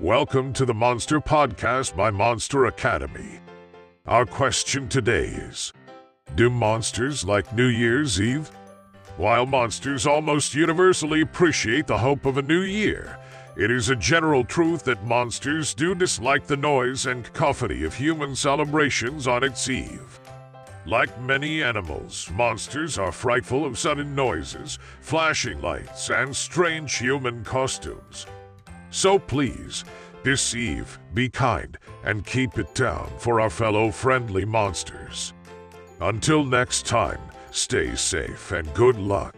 Welcome to the Monster Podcast by Monster Academy. Our question today is, do monsters like New Year's Eve? While monsters almost universally appreciate the hope of a new year, it is a general truth that monsters do dislike the noise and cacophony of human celebrations on its eve. Like many animals, monsters are frightful of sudden noises, flashing lights, and strange human costumes. So please, this eve, be kind and keep it down for our fellow friendly monsters. Until next time, stay safe and good luck.